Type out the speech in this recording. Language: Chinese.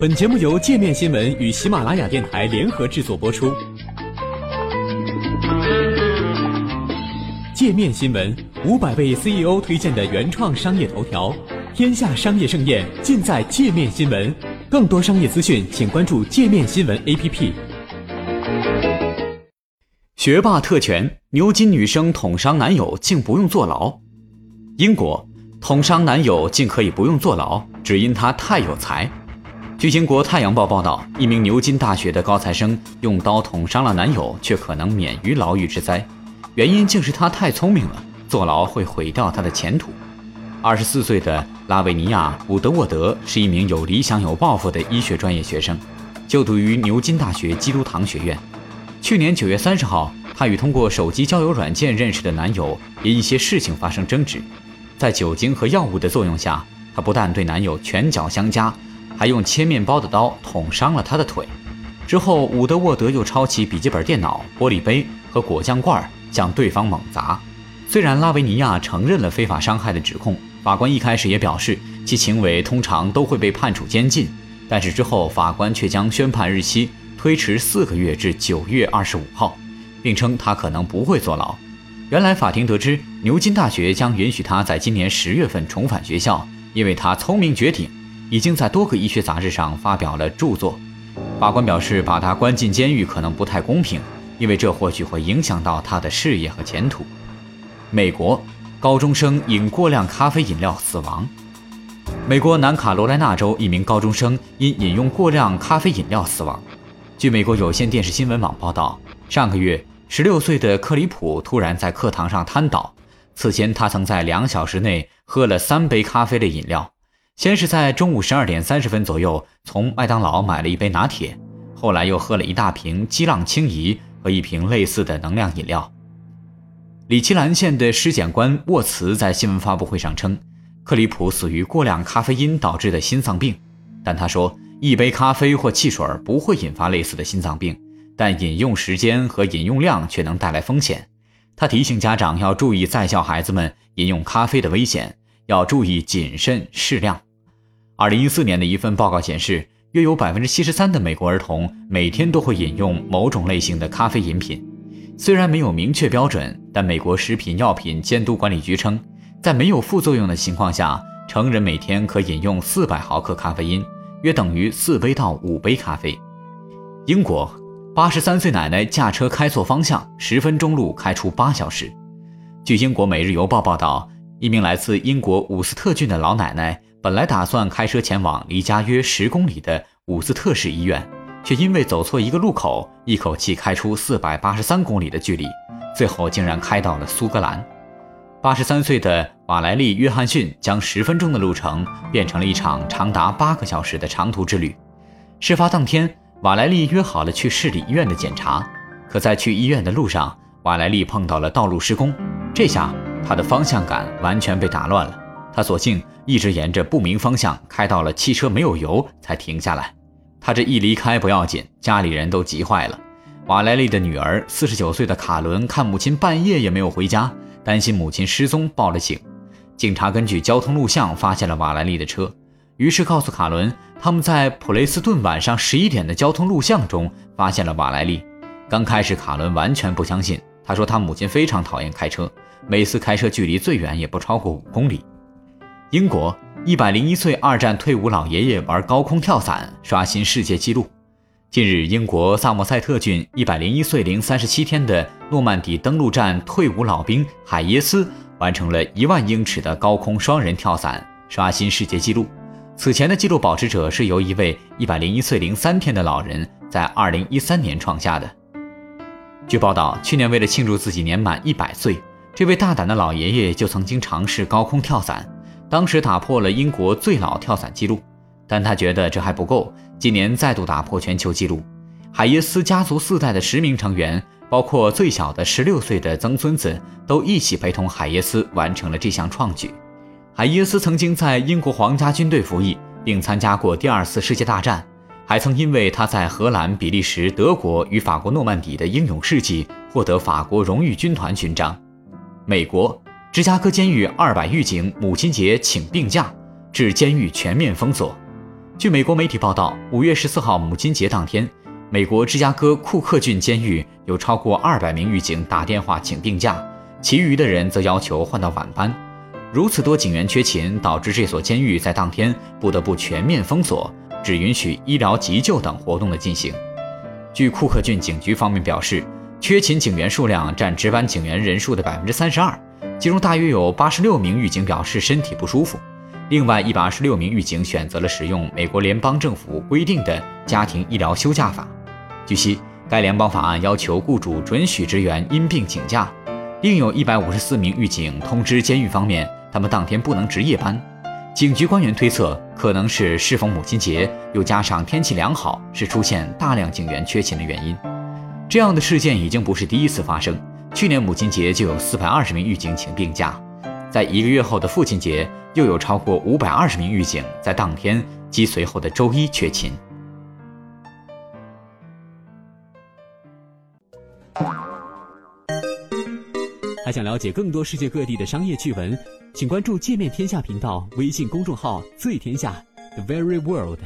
本节目由界面新闻与喜马拉雅电台联合制作播出。界面新闻500位 CEO 推荐的原创商业头条，天下商业盛宴尽在界面新闻。更多商业资讯，请关注界面新闻 APP。学霸特权，牛津女生捅伤男友竟不用坐牢。英国捅伤男友竟可以不用坐牢，只因他太有才。据英国《太阳报》报道，一名牛津大学的高材生用刀捅伤了男友，却可能免于牢狱之灾，原因竟是他太聪明了，坐牢会毁掉他的前途。24岁的拉维尼亚·伍德沃德是一名有理想有抱负的医学专业学生，就读于牛津大学基督堂学院。去年9月30号，她与通过手机交友软件认识的男友因一些事情发生争执，在酒精和药物的作用下，她不但对男友拳脚相加，还用切面包的刀捅伤了他的腿。之后伍德沃德又抄起笔记本电脑、玻璃杯和果酱罐向对方猛砸。虽然拉维尼亚承认了非法伤害的指控，法官一开始也表示其行为通常都会被判处监禁，但是之后法官却将宣判日期推迟4个月至9月25号，并称他可能不会坐牢。原来法庭得知牛津大学将允许他在今年10月份重返学校，因为他聪明绝顶，已经在多个医学杂志上发表了著作。法官表示，把他关进监狱可能不太公平，因为这或许会影响到他的事业和前途。美国高中生饮过量咖啡饮料死亡。美国南卡罗来纳州一名高中生因饮用过量咖啡饮料死亡。据美国有线电视新闻网报道，上个月16岁的克里普突然在课堂上瘫倒，此前他曾在2小时内喝了3杯咖啡类饮料。先是在中午12点30分左右从麦当劳买了一杯拿铁，后来又喝了一大瓶激浪清怡和一瓶类似的能量饮料。里奇兰县的尸检官沃茨在新闻发布会上称，克里普死于过量咖啡因导致的心脏病，但他说一杯咖啡或汽水不会引发类似的心脏病，但饮用时间和饮用量却能带来风险。他提醒家长要注意在校孩子们饮用咖啡的危险，要注意谨慎适量。2014年的一份报告显示，约有 73% 的美国儿童每天都会饮用某种类型的咖啡饮品。虽然没有明确标准，但美国食品药品监督管理局称，在没有副作用的情况下，成人每天可饮用400毫克咖啡因，约等于4杯到5杯咖啡。英国83岁奶奶驾车开错方向，10分钟路开出8小时。据英国《每日邮报》报道，一名来自英国伍斯特郡的老奶奶本来打算开车前往离家约10公里的伍斯特市医院，却因为走错一个路口，一口气开出483公里的距离，最后竟然开到了苏格兰。83岁的瓦莱利·约翰逊将10分钟的路程变成了一场长达8个小时的长途之旅。事发当天，瓦莱利约好了去市里医院的检查，可在去医院的路上，瓦莱利碰到了道路施工，这下他的方向感完全被打乱了。他索性一直沿着不明方向开到了汽车没有油才停下来。他这一离开不要紧，家里人都急坏了。瓦莱利的女儿49岁的卡伦看母亲半夜也没有回家，担心母亲失踪报了警。警察根据交通录像发现了瓦莱利的车，于是告诉卡伦，他们在普雷斯顿晚上11点的交通录像中发现了瓦莱利。刚开始卡伦完全不相信，他说他母亲非常讨厌开车，每次开车距离最远也不超过5公里。英国101岁2战退伍老爷爷玩高空跳伞刷新世界纪录。近日，英国萨默塞特郡101岁037天的诺曼底登陆战退伍老兵海耶斯完成了1万英尺的高空双人跳伞，刷新世界纪录。此前的纪录保持者是由一位101岁03天的老人在2013年创下的。据报道，去年为了庆祝自己年满100岁，这位大胆的老爷爷就曾经尝试高空跳伞，当时打破了英国最老跳伞记录，但他觉得这还不够，今年再度打破全球纪录。海耶斯家族4代的10名成员，包括最小的16岁的曾孙子，都一起陪同海耶斯完成了这项创举。海耶斯曾经在英国皇家军队服役，并参加过第2次世界大战，还曾因为他在荷兰、比利时、德国与法国诺曼底的英勇事迹，获得法国荣誉军团勋章。美国芝加哥监狱200狱警母亲节请病假，致监狱全面封锁。据美国媒体报道 ，5 月14号母亲节当天，美国芝加哥库克郡监狱有超过200名狱警打电话请病假，其余的人则要求换到晚班。如此多警员缺勤，导致这所监狱在当天不得不全面封锁，只允许医疗急救等活动的进行。据库克郡警局方面表示，缺勤警员数量占值班警员人数的 32%， 其中大约有86名狱警表示身体不舒服，另外126名狱警选择了使用美国联邦政府规定的家庭医疗休假法。据悉，该联邦法案要求雇主准许职员因病请假，另有154名狱警通知监狱方面，他们当天不能值夜班。警局官员推测，可能是适逢母亲节，又加上天气良好，是出现大量警员缺勤的原因。这样的事件已经不是第一次发生，去年母亲节就有420名狱警请病假，在一个月后的父亲节，又有超过520名狱警在当天及随后的周一缺勤。还想了解更多世界各地的商业趣闻，请关注界面天下频道微信公众号最天下 The Very World。